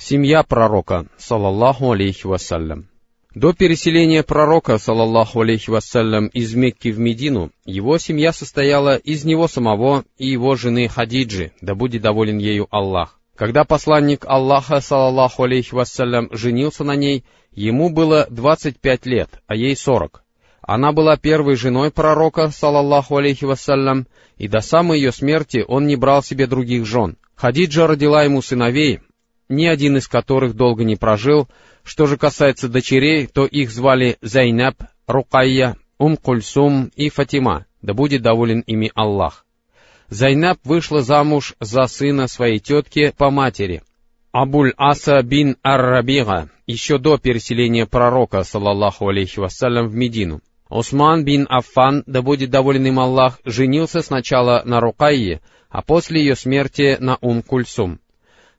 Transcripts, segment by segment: Семья пророка, салаллаху алейхи вассалям. До переселения пророка, салаллаху алейхи вассалям, из Мекки в Медину, его семья состояла из него самого и его жены Хадиджи, да будет доволен ею Аллах. Когда посланник Аллаха, салаллаху алейхи вассалям, женился на ней, ему было 25 лет, а ей 40. Она была первой женой пророка, салаллаху алейхи вассалям, и до самой ее смерти он не брал себе других жен. Хадиджа родила ему сыновей, ни один из которых долго не прожил. Что же касается дочерей, то их звали Зайнаб, Рукайя, Ум-Кульсум и Фатима, да будет доволен ими Аллах. Зайнаб вышла замуж за сына своей тетки по матери, Абуль-Аса бин Ар-Рабига, еще до переселения пророка, салаллаху алейхи вассалям, в Медину. Усман бин Афан, да будет доволен им Аллах, женился сначала на Рукайе, а после ее смерти на Ум-Кульсум.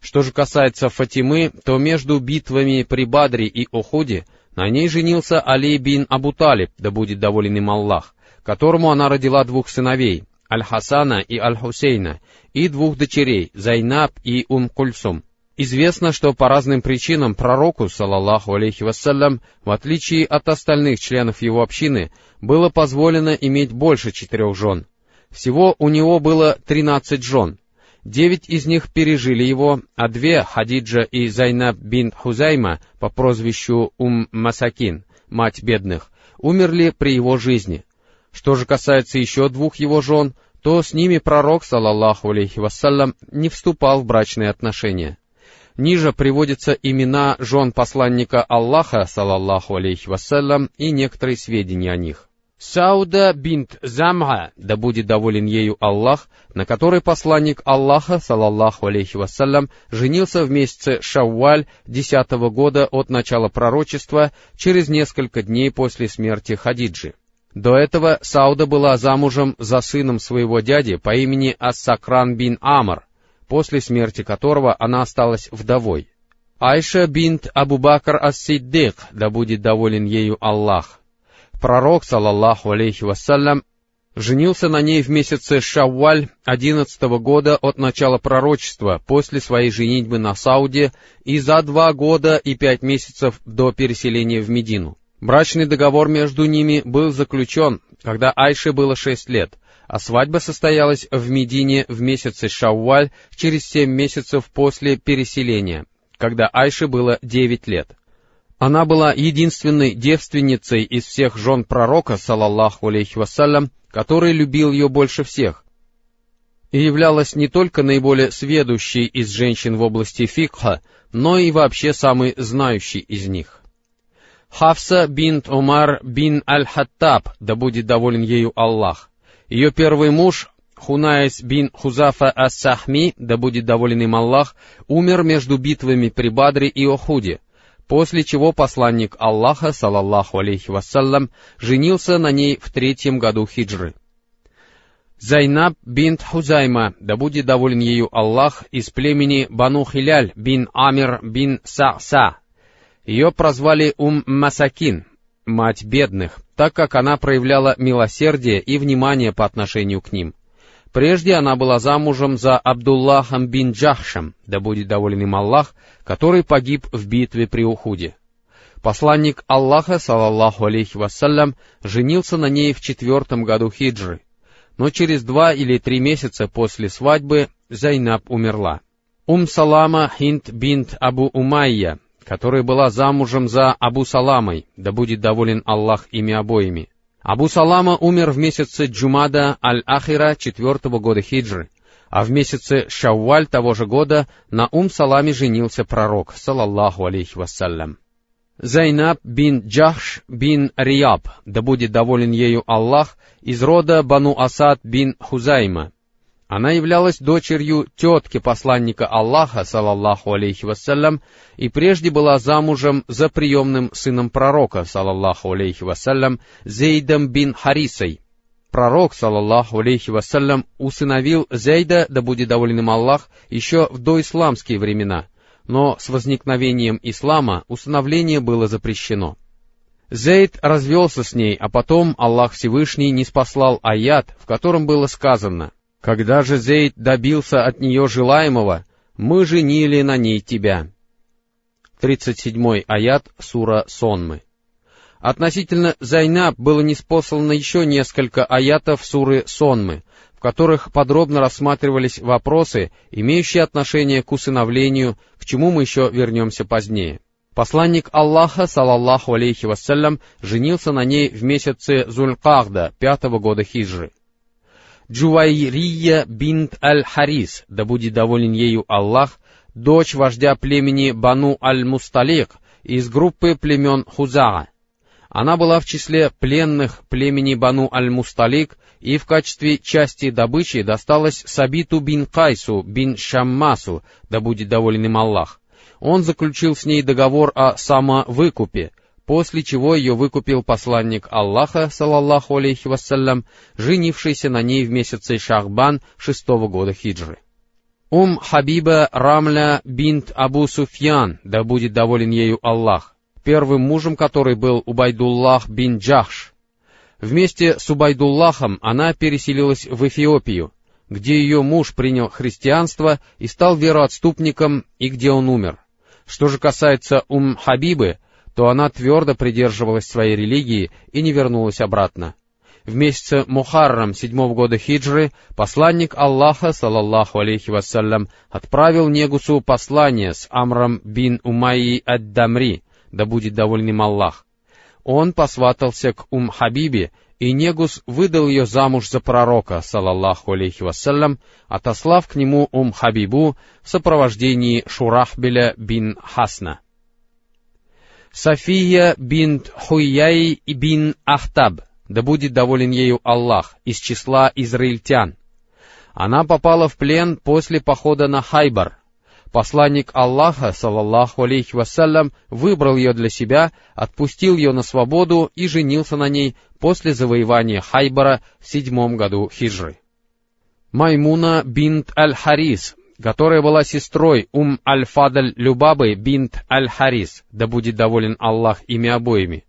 Что же касается Фатимы, то между битвами при Бадре и Ухуде на ней женился Али бин Абу Талиб, да будет доволен им Аллах, которому она родила двух сыновей, Аль-Хасана и Аль-Хусейна, и двух дочерей, Зайнаб и Ум-Кульсум. Известно, что по разным причинам пророку, салаллаху алейхи вассалям, в отличие от остальных членов его общины, было позволено иметь больше 4 жен. Всего у него было 13 жен. 9 из них пережили его, а 2, Хадиджа и Зайнаб бин Хузайма по прозвищу Умм-Масакин, мать бедных, умерли при его жизни. Что же касается еще 2 его жен, то с ними пророк, салаллаху алейхи вассалям, не вступал в брачные отношения. Ниже приводятся имена жен посланника Аллаха, салаллаху алейхи вассалям, и некоторые сведения о них. Сауда бинт Зам'а, да будет доволен ею Аллах, на которой посланник Аллаха, салаллаху алейхи вассалям, женился в месяце Шавваль 10-го года от начала пророчества, через несколько дней после смерти Хадиджи. До этого Сауда была замужем за сыном своего дяди по имени Ас-Сакран бин Амар, после смерти которого она осталась вдовой. Айша бинт Абу Бакр ас-Сиддик, да будет доволен ею Аллах. Пророк, салаллаху алейхи вассалям, женился на ней в месяце Шавваль 11-го года от начала пророчества, после своей женитьбы на Сауде, и за 2 года и 5 месяцев до переселения в Медину. Брачный договор между ними был заключен, когда Айше было 6 лет, а свадьба состоялась в Медине в месяце Шавваль через 7 месяцев после переселения, когда Айше было 9 лет. Она была единственной девственницей из всех жен пророка, салаллаху алейхи вассалям, который любил ее больше всех, и являлась не только наиболее сведущей из женщин в области фикха, но и вообще самой знающей из них. Хафса бинт Умар бин Аль-Хаттаб, да будет доволен ею Аллах. Ее первый муж, Хунайс бин Хузафа ас-Сахми, да будет доволен им Аллах, умер между битвами при Бадре и Охуде, после чего посланник Аллаха, салаллаху алейхи вассалям, женился на ней в 3-м году хиджры. Зайнаб бинт Хузайма, да будет доволен ею Аллах, из племени Бану Хиляль бин Амир бин Са'са. Ее прозвали Умм-Масакин, мать бедных, так как она проявляла милосердие и внимание по отношению к ним. Прежде она была замужем за Абдуллахом бин Джахшем, да будет доволен им Аллах, который погиб в битве при Ухуде. Посланник Аллаха, салаллаху алейхи вассалям, женился на ней в 4-м году хиджры, но через 2 или 3 месяца после свадьбы Зайнаб умерла. Ум Салама Хинт бинт Абу Умайя, которая была замужем за Абу Саламой, да будет доволен Аллах ими обоими. Абу Салама умер в месяце Джумада Аль-Ахира 4-го года хиджры, а в месяце Шавваль того же года на Ум-Саламе женился пророк, салаллаху алейхи вассалям. Зайнаб бин Джахш бин Риаб, да будет доволен ею Аллах, из рода Бану Асад бин Хузайма. Она являлась дочерью тетки посланника Аллаха, салаллаху алейхи вассалям, и прежде была замужем за приемным сыном пророка, салаллаху алейхи вассалям, Зейдом бин Харисой. Пророк, салаллаху алейхи вассалям, усыновил Зейда, да будет доволен им Аллах, еще в доисламские времена, но с возникновением ислама усыновление было запрещено. Зейд развелся с ней, а потом Аллах Всевышний ниспослал аят, в котором было сказано: «Когда же Зейд добился от нее желаемого, мы женили на ней тебя». 37 аят сура Сонмы. Относительно Зайнаб было ниспослано еще несколько аятов суры Сонмы, в которых подробно рассматривались вопросы, имеющие отношение к усыновлению, к чему мы еще вернемся позднее. Посланник Аллаха, салаллаху алейхи вассалям, женился на ней в месяце Зуль-Каада, 5-го года хиджры. Джувайрия бинт-аль-Харис, да будет доволен ею Аллах, дочь вождя племени Бану Аль-Мусталик из группы племен Хузаа. Она была в числе пленных племени Бану Аль-Мусталик и в качестве части добычи досталась Сабиту бин Кайсу бин Шаммасу, да будет доволен им Аллах. Он заключил с ней договор о самовыкупе, после чего ее выкупил посланник Аллаха, салаллаху алейхи вассалям, женившийся на ней в месяце Шахбан 6-го года хиджры. Ум Хабиба Рамля бинт Абу Суфьян, да будет доволен ею Аллах, первым мужем которой был Убайдуллах бин Джахш. Вместе с Убайдуллахом она переселилась в Эфиопию, где ее муж принял христианство и стал вероотступником, и где он умер. Что же касается Ум-Хабибы, то она твердо придерживалась своей религии и не вернулась обратно. В месяце Мухаррам 7-го года хиджры посланник Аллаха, салаллаху алейхи вассалям, отправил Негусу послание с Амром бин Умайи ад-Дамри, да будет доволен им Аллах. Он посватался к Ум-Хабибе, и Негус выдал ее замуж за пророка, салаллаху алейхи вассалям, отослав к нему Ум-Хабибу в сопровождении Шурахбиля бин Хасна. Сафия бинт Хуйяй и бин Ахтаб, да будет доволен ею Аллах, из числа израильтян. Она попала в плен после похода на Хайбар. Посланник Аллаха, салаллаху алейхи вассалям, выбрал ее для себя, отпустил ее на свободу и женился на ней после завоевания Хайбара в 7-м году хиджры. Маймуна бинт Аль-Харис, которая была сестрой Умм-Аль-Фадль-Любабы бинт-Аль-Харис, да будет доволен Аллах ими обоими.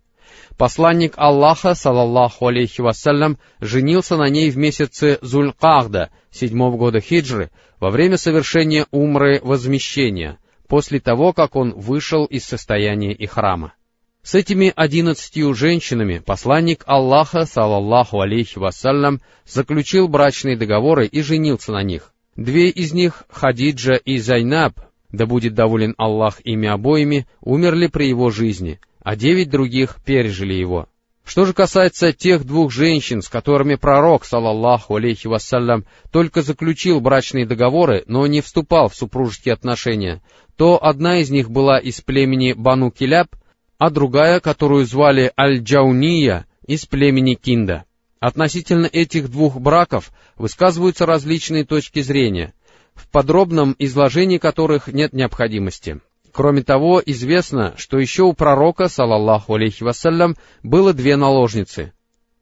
Посланник Аллаха, салаллаху алейхи вассалям, женился на ней в месяце Зуль-Каада, 7-го года хиджры, во время совершения умры возмещения, после того, как он вышел из состояния ихрама. С этими 11 женщинами посланник Аллаха, салаллаху алейхи вассалям, заключил брачные договоры и женился на них. 2 из них, Хадиджа и Зайнаб, да будет доволен Аллах ими обоими, умерли при его жизни, а 9 других пережили его. Что же касается тех 2 женщин, с которыми пророк, салаллаху алейхи вассалям, только заключил брачные договоры, но не вступал в супружеские отношения, то одна из них была из племени Бану Киляб, а другая, которую звали Аль-Джауния, из племени Кинда. Относительно этих 2 браков высказываются различные точки зрения, в подробном изложении которых нет необходимости. Кроме того, известно, что еще у пророка, салаллаху алейхи вассалям, было 2 наложницы.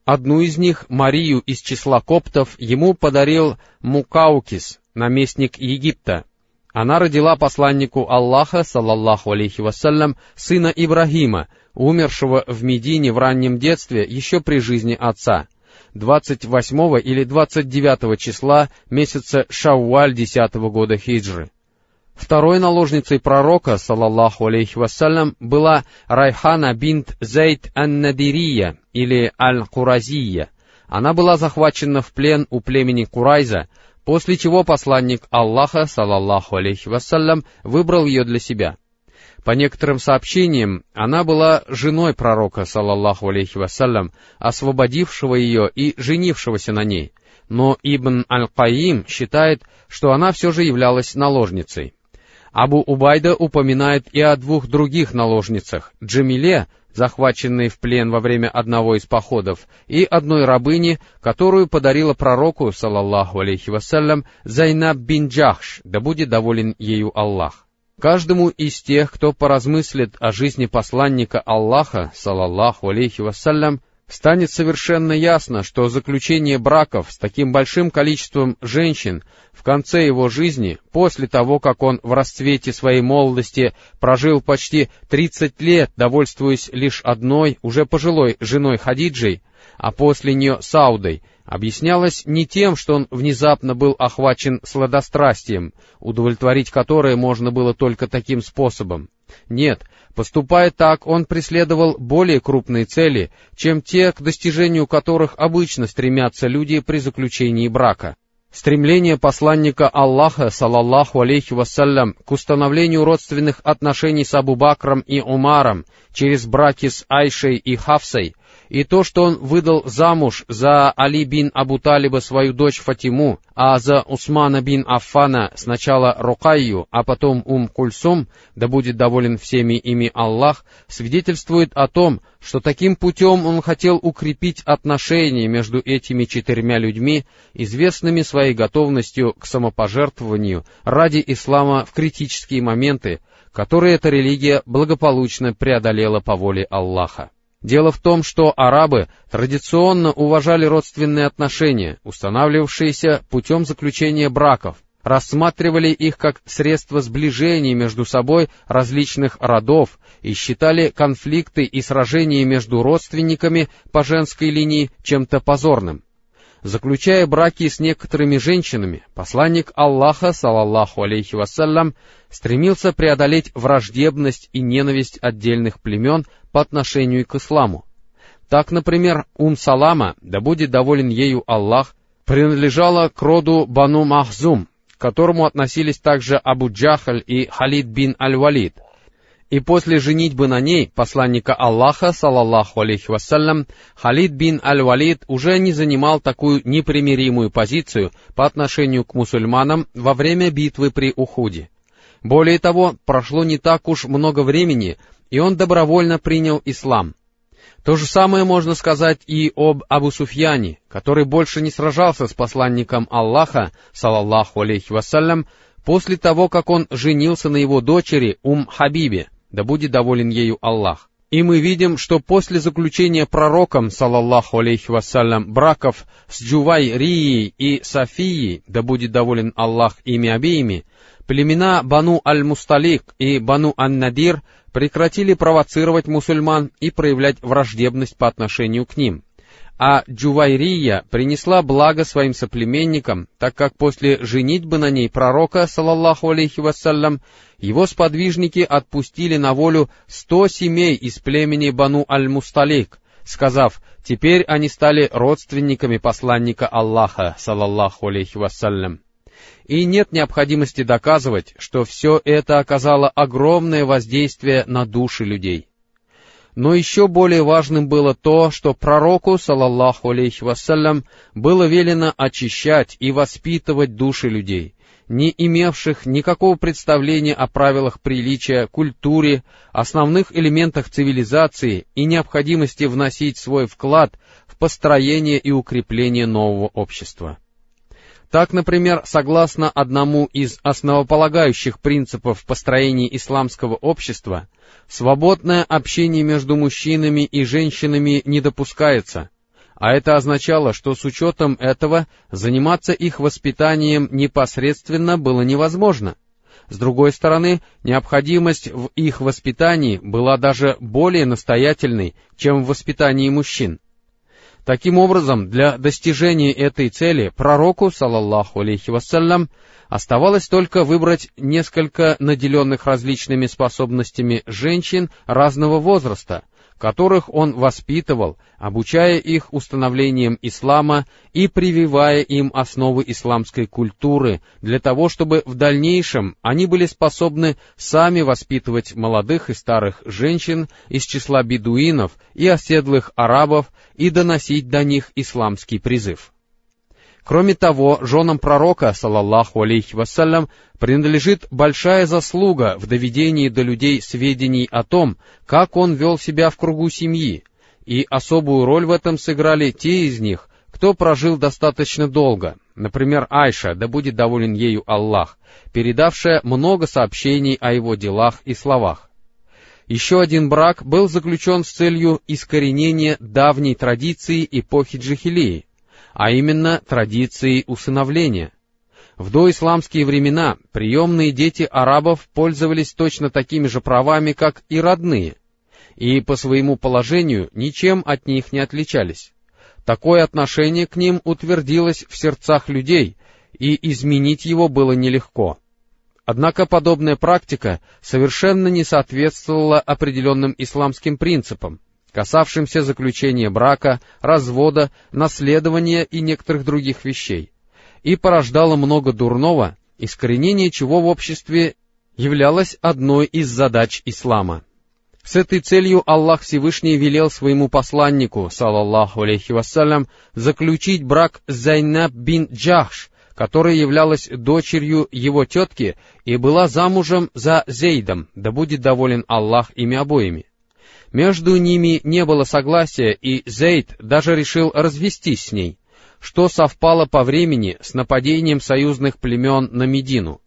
Одну из них, Марию из числа коптов, ему подарил Мукаукис, наместник Египта. Она родила посланнику Аллаха, салаллаху алейхи вассалям, сына Ибрагима, умершего в Медине в раннем детстве еще при жизни отца, 28-го или 29-го числа месяца Шавваль 10-го года хиджры. Второй наложницей пророка, салаллаху алейхи вассалям, была Райхана бинт Зейд ан-Надирия или Аль-Куразия. Она была захвачена в плен у племени Курайза, после чего посланник Аллаха, салаллаху алейхи вассалям, выбрал ее для себя. По некоторым сообщениям, она была женой пророка, салаллаху алейхи вассалям, освободившего ее и женившегося на ней, но Ибн Аль-Каим считает, что она все же являлась наложницей. Абу Убайда упоминает и о 2 других наложницах, Джамиле, захваченной в плен во время одного из походов, и одной рабыне, которую подарила пророку, салаллаху алейхи вассалям, Зайнаб бин Джахш, да будет доволен ею Аллах. Каждому из тех, кто поразмыслит о жизни посланника Аллаха, салаллаху алейхи вассалям, станет совершенно ясно, что заключение браков с таким большим количеством женщин в конце его жизни, после того, как он в расцвете своей молодости прожил почти 30 лет, довольствуясь лишь одной, уже пожилой женой Хадиджей, а после нее Саудой, объяснялось не тем, что он внезапно был охвачен сладострастием, удовлетворить которое можно было только таким способом, Нет, поступая так, он преследовал более крупные цели, чем те, к достижению которых обычно стремятся люди при заключении брака. Стремление посланника Аллаха, салаллаху алейхи вассалям, к установлению родственных отношений с Абу Бакром и Умаром через браки с Айшей и Хафсой, и то, что он выдал замуж за Али бин Абу Талиба свою дочь Фатиму, а за Усмана бин Афана сначала Рукайю, а потом Ум-Кульсум, да будет доволен всеми ими Аллах, свидетельствует о том, что таким путем он хотел укрепить отношения между этими четырьмя людьми, известными своей готовностью к самопожертвованию ради ислама в критические моменты, которые эта религия благополучно преодолела по воле Аллаха. Дело в том, что арабы традиционно уважали родственные отношения, устанавливавшиеся путем заключения браков, рассматривали их как средство сближения между собой различных родов и считали конфликты и сражения между родственниками по женской линии чем-то позорным. Заключая браки с некоторыми женщинами, посланник Аллаха, салаллаху алейхи вассалям, стремился преодолеть враждебность и ненависть отдельных племен по отношению к исламу. Так, например, Ум Салама, да будет доволен ею Аллах, принадлежала к роду Бану Махзум, к которому относились также Абу Джахаль и Халид бин Аль-Валид. И после женитьбы на ней посланника Аллаха, салаллаху алейхи вассалям, Халид бин Аль-Валид уже не занимал такую непримиримую позицию по отношению к мусульманам во время битвы при Ухуде. Более того, прошло не так уж много времени, и он добровольно принял ислам. То же самое можно сказать и об Абу Суфьяне, который больше не сражался с посланником Аллаха, салаллаху алейхи вассалям, после того, как он женился на его дочери Ум Хабибе, да будет доволен ею Аллах. И мы видим, что после заключения пророком, салаллаху алейхи вассалям, браков с Джувайрией и Сафией, да будет доволен Аллах ими обеими, племена Бану Аль-Мусталик и Бану Ан-Надир прекратили провоцировать мусульман и проявлять враждебность по отношению к ним. А Джувайрия принесла благо своим соплеменникам, так как после женитьбы на ней пророка, салаллаху алейхи вассалям, его сподвижники отпустили на волю 100 семей из племени Бану Аль-Мусталик, сказав: «Теперь они стали родственниками посланника Аллаха, салаллаху алейхи вассалям». И нет необходимости доказывать, что все это оказало огромное воздействие на души людей. Но еще более важным было то, что пророку, салаллаху алейхи вассалям, было велено очищать и воспитывать души людей, не имевших никакого представления о правилах приличия, культуре, основных элементах цивилизации и необходимости вносить свой вклад в построение и укрепление нового общества. Так, например, согласно одному из основополагающих принципов построения исламского общества, свободное общение между мужчинами и женщинами не допускается, а это означало, что с учетом этого заниматься их воспитанием непосредственно было невозможно. С другой стороны, необходимость в их воспитании была даже более настоятельной, чем в воспитании мужчин. Таким образом, для достижения этой цели пророку, салаллаху алейхи вассалям, оставалось только выбрать несколько наделенных различными способностями женщин разного возраста, которых он воспитывал, обучая их установлением ислама и прививая им основы исламской культуры, для того, чтобы в дальнейшем они были способны сами воспитывать молодых и старых женщин из числа бедуинов и оседлых арабов и доносить до них исламский призыв. Кроме того, женам пророка, салаллаху алейхи вассалям, принадлежит большая заслуга в доведении до людей сведений о том, как он вел себя в кругу семьи, и особую роль в этом сыграли те из них, кто прожил достаточно долго, например, Айша, да будет доволен ею Аллах, передавшая много сообщений о его делах и словах. Еще один брак был заключен с целью искоренения давней традиции эпохи джахилии, а именно традиции усыновления. В доисламские времена приемные дети арабов пользовались точно такими же правами, как и родные, и по своему положению ничем от них не отличались. Такое отношение к ним утвердилось в сердцах людей, и изменить его было нелегко. Однако подобная практика совершенно не соответствовала определенным исламским принципам, касавшимся заключения брака, развода, наследования и некоторых других вещей, и порождала много дурного, искоренение чего в обществе являлось одной из задач ислама. С этой целью Аллах Всевышний велел своему посланнику, салаллаху алейхи вассалям, заключить брак с Зайнаб бинт Джахш, которая являлась дочерью его тетки и была замужем за Зейдом, да будет доволен Аллах ими обоими. Между ними не было согласия, и Зейд даже решил развестись с ней, что совпало по времени с нападением союзных племен на Медину.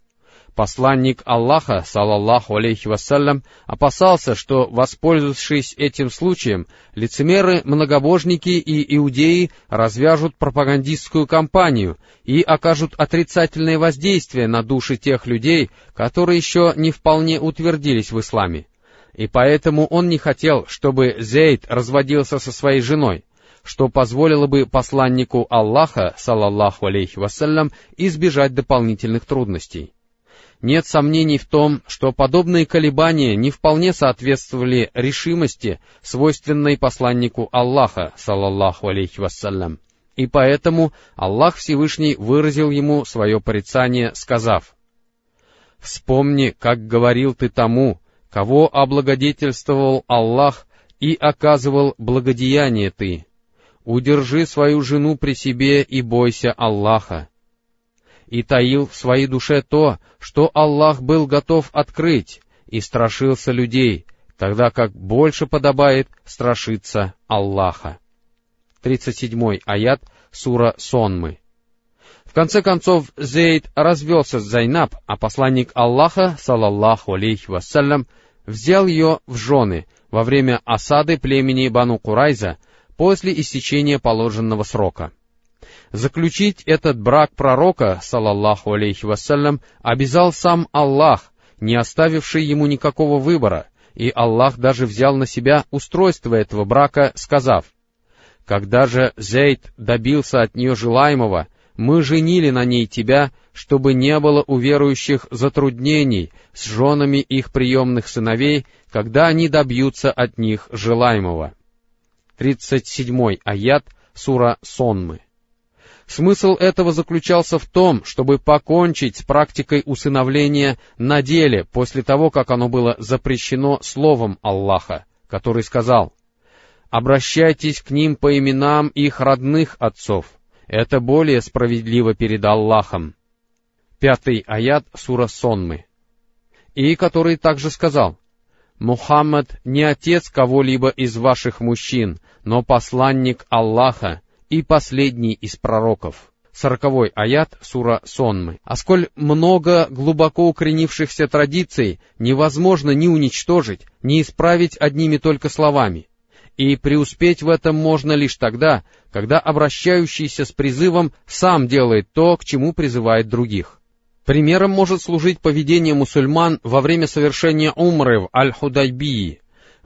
Посланник Аллаха, салаллаху алейхи вассалям, опасался, что, воспользовавшись этим случаем, лицемеры, многобожники и иудеи развяжут пропагандистскую кампанию и окажут отрицательное воздействие на души тех людей, которые еще не вполне утвердились в исламе. И поэтому он не хотел, чтобы Зейд разводился со своей женой, что позволило бы посланнику Аллаха, салаллаху алейхи вассалям, избежать дополнительных трудностей. Нет сомнений в том, что подобные колебания не вполне соответствовали решимости, свойственной посланнику Аллаха, салаллаху алейхи вассалям, и поэтому Аллах Всевышний выразил ему свое порицание, сказав: «Вспомни, как говорил ты тому, кого облагодетельствовал Аллах и оказывал благодеяние ты. Удержи свою жену при себе и бойся Аллаха». И таил в своей душе то, что Аллах был готов открыть, и страшился людей, тогда как больше подобает страшиться Аллаха. 37 аят, сура Сонмы. В конце концов, Зейд развелся с Зайнаб, а посланник Аллаха, салаллаху алейхи вассалям, взял ее в жены во время осады племени Бану Курайза после истечения положенного срока. Заключить этот брак пророка, салаллаху алейхи вассалям, обязал сам Аллах, не оставивший ему никакого выбора, и Аллах даже взял на себя устройство этого брака, сказав: «Когда же Зейд добился от нее желаемого, мы женили на ней тебя, чтобы не было у верующих затруднений с женами их приемных сыновей, когда они добьются от них желаемого». 37 аят, сура Сонмы. Смысл этого заключался в том, чтобы покончить с практикой усыновления на деле после того, как оно было запрещено словом Аллаха, который сказал: «Обращайтесь к ним по именам их родных отцов. Это более справедливо перед Аллахом». 5 аят, сура Сонмы. И который также сказал: «Мухаммад не отец кого-либо из ваших мужчин, но посланник Аллаха и последний из пророков». 40 аят, сура Сонмы. А сколь много глубоко укоренившихся традиций невозможно ни уничтожить, ни исправить одними только словами. И преуспеть в этом можно лишь тогда, когда обращающийся с призывом сам делает то, к чему призывает других. Примером может служить поведение мусульман во время совершения умры в Аль-Худайбии.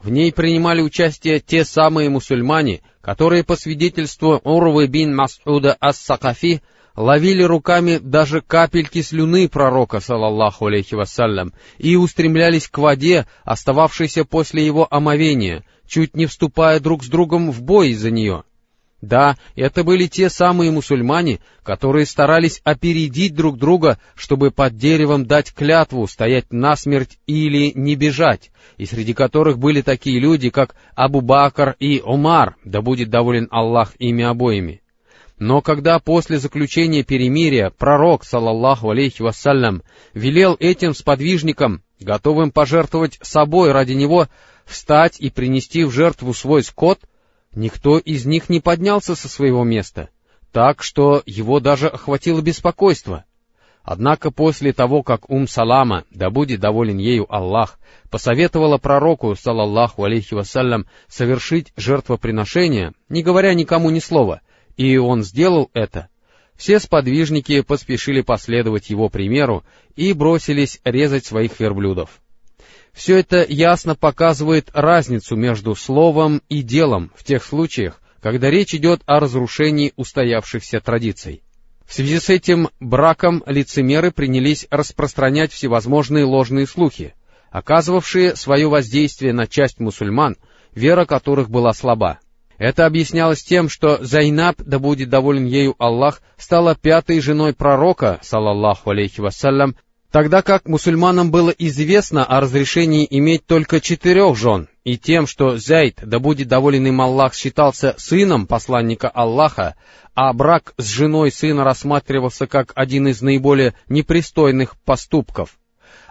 В ней принимали участие те самые мусульмане, которые, по свидетельству Урвы бин Мас'уда ас-Сакафи, ловили руками даже капельки слюны пророка, салаллаху алейхи вассалям, и устремлялись к воде, остававшейся после его омовения, чуть не вступая друг с другом в бой из-за нее. Да, это были те самые мусульмане, которые старались опередить друг друга, чтобы под деревом дать клятву стоять насмерть или не бежать, и среди которых были такие люди, как Абу Бакр и Умар, да будет доволен Аллах ими обоими. Но когда после заключения перемирия пророк, салаллаху алейхи вассалям, велел этим сподвижникам, готовым пожертвовать собой ради него, встать и принести в жертву свой скот, никто из них не поднялся со своего места, так что его даже охватило беспокойство. Однако после того, как Ум Салама, да будет доволен ею Аллах, посоветовала пророку, салаллаху алейхи вассалям, совершить жертвоприношение, не говоря никому ни слова, и он сделал это, все сподвижники поспешили последовать его примеру и бросились резать своих верблюдов. Все это ясно показывает разницу между словом и делом в тех случаях, когда речь идет о разрушении устоявшихся традиций. В связи с этим браком лицемеры принялись распространять всевозможные ложные слухи, оказывавшие свое воздействие на часть мусульман, вера которых была слаба. Это объяснялось тем, что Зайнаб, да будет доволен ею Аллах, стала пятой женой пророка, салаллаху алейхи вассалям, тогда как мусульманам было известно о разрешении иметь только 4 жен, и тем, что Зайд, да будет доволен им Аллах, считался сыном посланника Аллаха, а брак с женой сына рассматривался как один из наиболее непристойных поступков.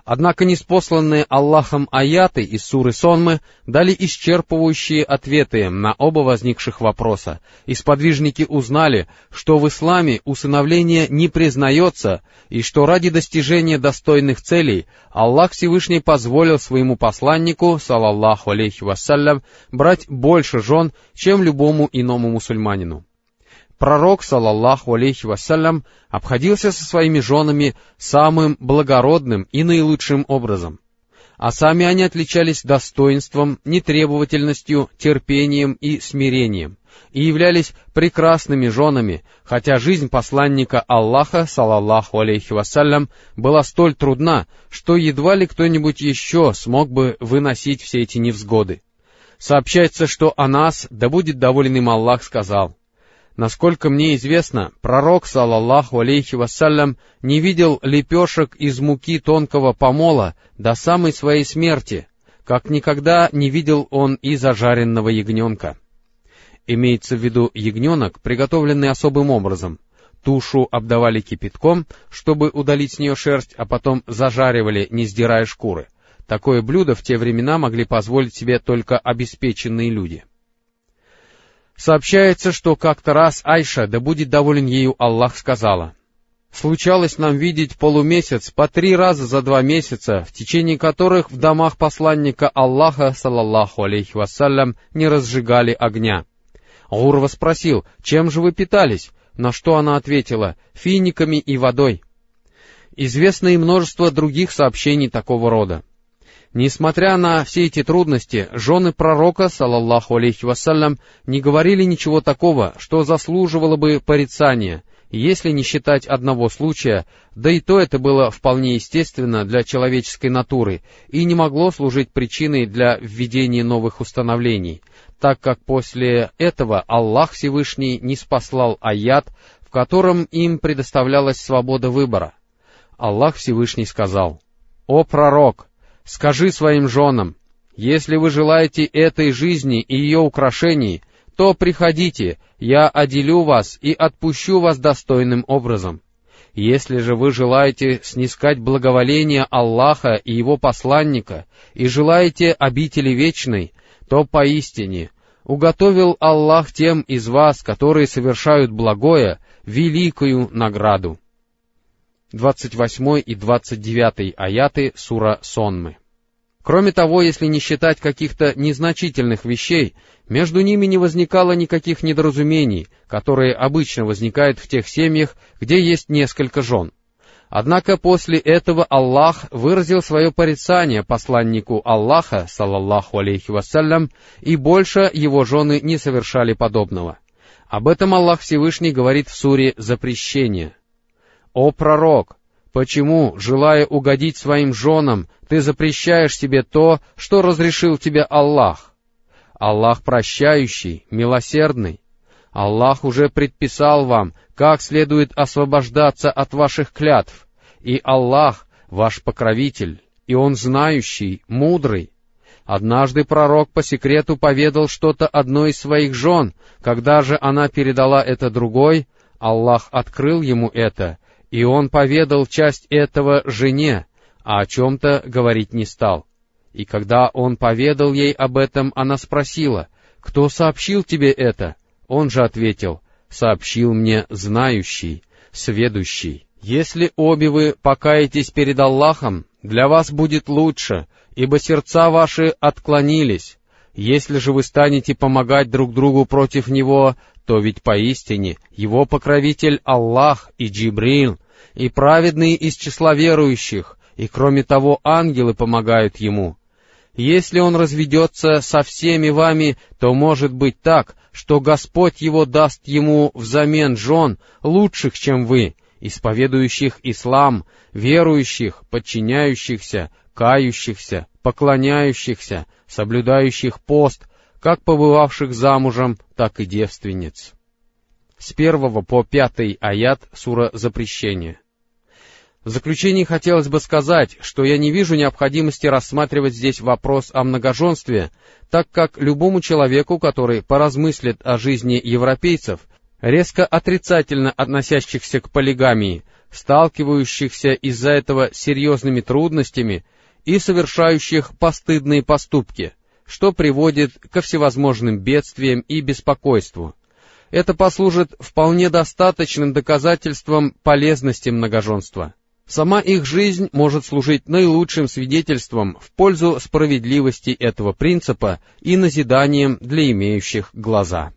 Однако ниспосланные Аллахом аяты из суры Сонмы дали исчерпывающие ответы на оба возникших вопроса, и сподвижники узнали, что в исламе усыновление не признается, и что ради достижения достойных целей Аллах Всевышний позволил своему посланнику, салаллаху алейхи вассалям, брать больше жен, чем любому иному мусульманину. Пророк, салаллаху алейхи вассалям, обходился со своими женами самым благородным и наилучшим образом, а сами они отличались достоинством, нетребовательностью, терпением и смирением, и являлись прекрасными женами, хотя жизнь посланника Аллаха, салаллаху алейхи вассалям, была столь трудна, что едва ли кто-нибудь еще смог бы выносить все эти невзгоды. Сообщается, что Анас, да будет доволен им Аллах, сказал: «Насколько мне известно, пророк, салаллаху алейхи вассалям, не видел лепешек из муки тонкого помола до самой своей смерти, как никогда не видел он и зажаренного ягненка». Имеется в виду ягненок, приготовленный особым образом. Тушу обдавали кипятком, чтобы удалить с нее шерсть, а потом зажаривали, не сдирая шкуры. Такое блюдо в те времена могли позволить себе только обеспеченные люди. Сообщается, что как-то раз Айша, да будет доволен ею Аллах, сказала: «Случалось нам видеть полумесяц по 3 раза за 2 месяца, в течение которых в домах посланника Аллаха, салаллаху алейхи вассалям, не разжигали огня». Гурва спросил: «Чем же вы питались?» На что она ответила: «Финиками и водой». Известно и множество других сообщений такого рода. Несмотря на все эти трудности, жены пророка, салаллаху алейхи вассалям, не говорили ничего такого, что заслуживало бы порицания, если не считать одного случая, да и то это было вполне естественно для человеческой натуры и не могло служить причиной для введения новых установлений, так как после этого Аллах Всевышний ниспослал аят, в котором им предоставлялась свобода выбора. Аллах Всевышний сказал: «О пророк! Скажи своим женам: если вы желаете этой жизни и ее украшений, то приходите, я оделю вас и отпущу вас достойным образом. Если же вы желаете снискать благоволение Аллаха и его посланника и желаете обители вечной, то поистине уготовил Аллах тем из вас, которые совершают благое, великую награду». 28 и 29 аяты сура Сонмы. Кроме того, если не считать каких-то незначительных вещей, между ними не возникало никаких недоразумений, которые обычно возникают в тех семьях, где есть несколько жен. Однако после этого Аллах выразил свое порицание посланнику Аллаха, салаллаху алейхи вассалям, и больше его жены не совершали подобного. Об этом Аллах Всевышний говорит в суре «Запрещение». «О пророк, почему, желая угодить своим женам, ты запрещаешь себе то, что разрешил тебе Аллах? Аллах прощающий, милосердный. Аллах уже предписал вам, как следует освобождаться от ваших клятв, и Аллах ваш покровитель, и Он знающий, мудрый. Однажды пророк по секрету поведал что-то одной из своих жен, когда же она передала это другой, Аллах открыл ему это, и он поведал часть этого жене, а о чем-то говорить не стал. И когда он поведал ей об этом, она спросила: «Кто сообщил тебе это?» Он же ответил: «Сообщил мне знающий, сведущий». Если обе вы покаетесь перед Аллахом, для вас будет лучше, ибо сердца ваши отклонились. Если же вы станете помогать друг другу против него, то ведь поистине его покровитель Аллах и Джибриль, и праведные из числа верующих, и кроме того ангелы помогают ему. Если он разведется со всеми вами, то может быть так, что Господь его даст ему взамен жен, лучших, чем вы, исповедующих ислам, верующих, подчиняющихся, кающихся, поклоняющихся, соблюдающих пост, как побывавших замужем, так и девственниц. С 1 по 5 аят сура «Запрещение». В заключение хотелось бы сказать, что я не вижу необходимости рассматривать здесь вопрос о многоженстве, так как любому человеку, который поразмыслит о жизни европейцев, резко отрицательно относящихся к полигамии, сталкивающихся из-за этого с серьезными трудностями и совершающих постыдные поступки, что приводит ко всевозможным бедствиям и беспокойству. Это послужит вполне достаточным доказательством полезности многоженства. Сама их жизнь может служить наилучшим свидетельством в пользу справедливости этого принципа и назиданием для имеющих глаза.